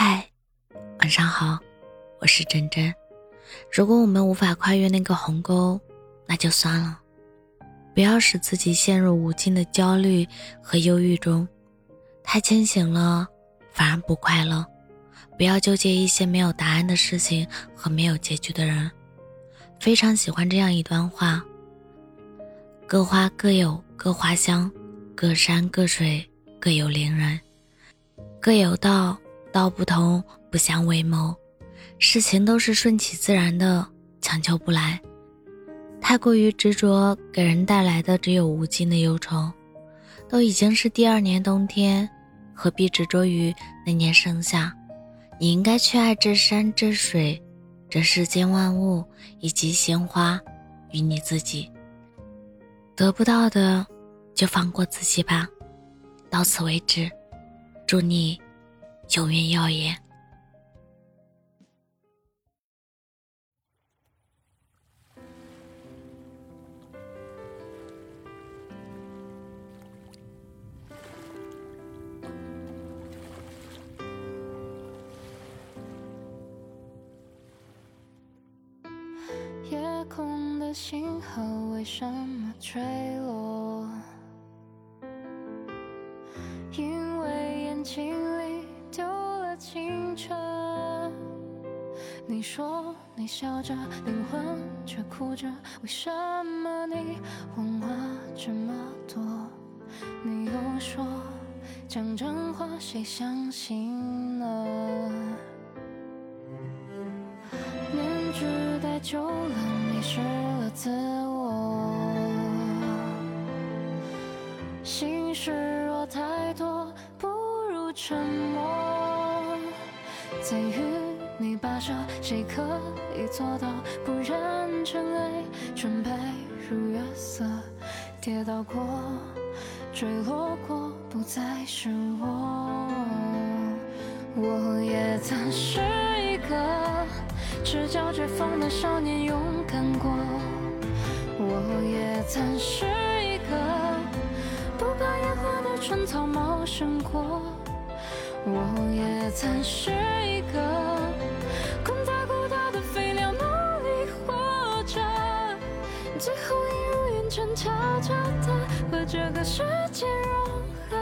嗨，晚上好，我是珍珍。如果我们无法跨越那个鸿沟，那就算了，不要使自己陷入无尽的焦虑和忧郁中。太清醒了反而不快乐，不要纠结一些没有答案的事情和没有结局的人。非常喜欢这样一段话：各花各有各花香，各山各水各有邻人，各有道，道不同不相为谋。事情都是顺其自然的，强求不来。太过于执着给人带来的只有无尽的忧愁。都已经是第二年冬天，何必执着于那年盛夏？你应该去爱这山这水这世间万物，以及鲜花与你自己。得不到的就放过自己吧，到此为止，祝你永远耀眼。夜空的星河为什么坠落？因为眼睛里丢了清澈。你说你笑着，灵魂却哭着，为什么你谎话这么多？你又说讲真话谁相信呢？面具戴久了，迷失了自我。心事若太多，不如沉默。再与你跋涉，谁可以做到不染尘埃，纯白如月色？跌倒过，坠落过，不再是我。我也曾是一个赤脚追风的少年，勇敢过。我也曾是一个不怕野花的春草，茂盛过。我也曾是一个空大孤岛的飞鸟，努力活着，最后一如愿成，悄悄地和这个世界融合。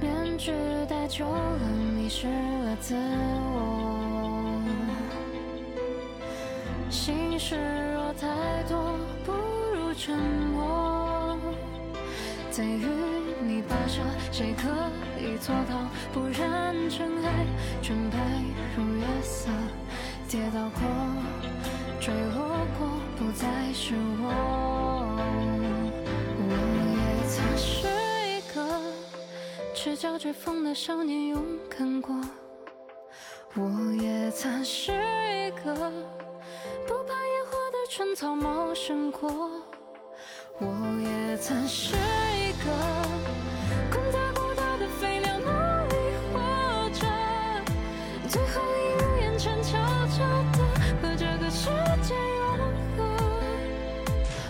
面具戴久了，迷失了自我。心事若太多，不如沉默。再与你跋涉，谁可以做到不染尘埃，纯白如月色？跌倒过，坠落过，不再是我。我也曾是赤脚追风的少年，勇敢过。我也曾是一个不怕野花的春草，茂盛过。我也曾是一个空大孤岛的飞鸟，努力活着，最后一如愿成，悄悄地和这个世界融合。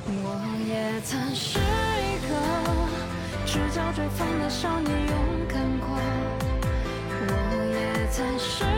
我也曾是一个赤脚追风的少年，勇敢过。我也曾是